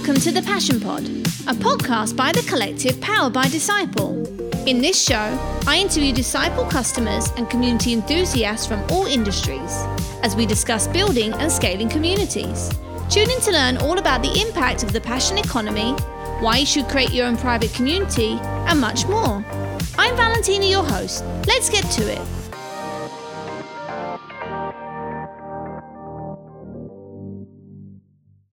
Welcome to The Passion Pod, a podcast by The Collective powered by Disciple. In this show, I interview Disciple customers and community enthusiasts from all industries as we discuss building and scaling communities. Tune in to learn all about the impact of the passion economy, why you should create your own private community, and much more. I'm Valentina, your host. Let's get to it.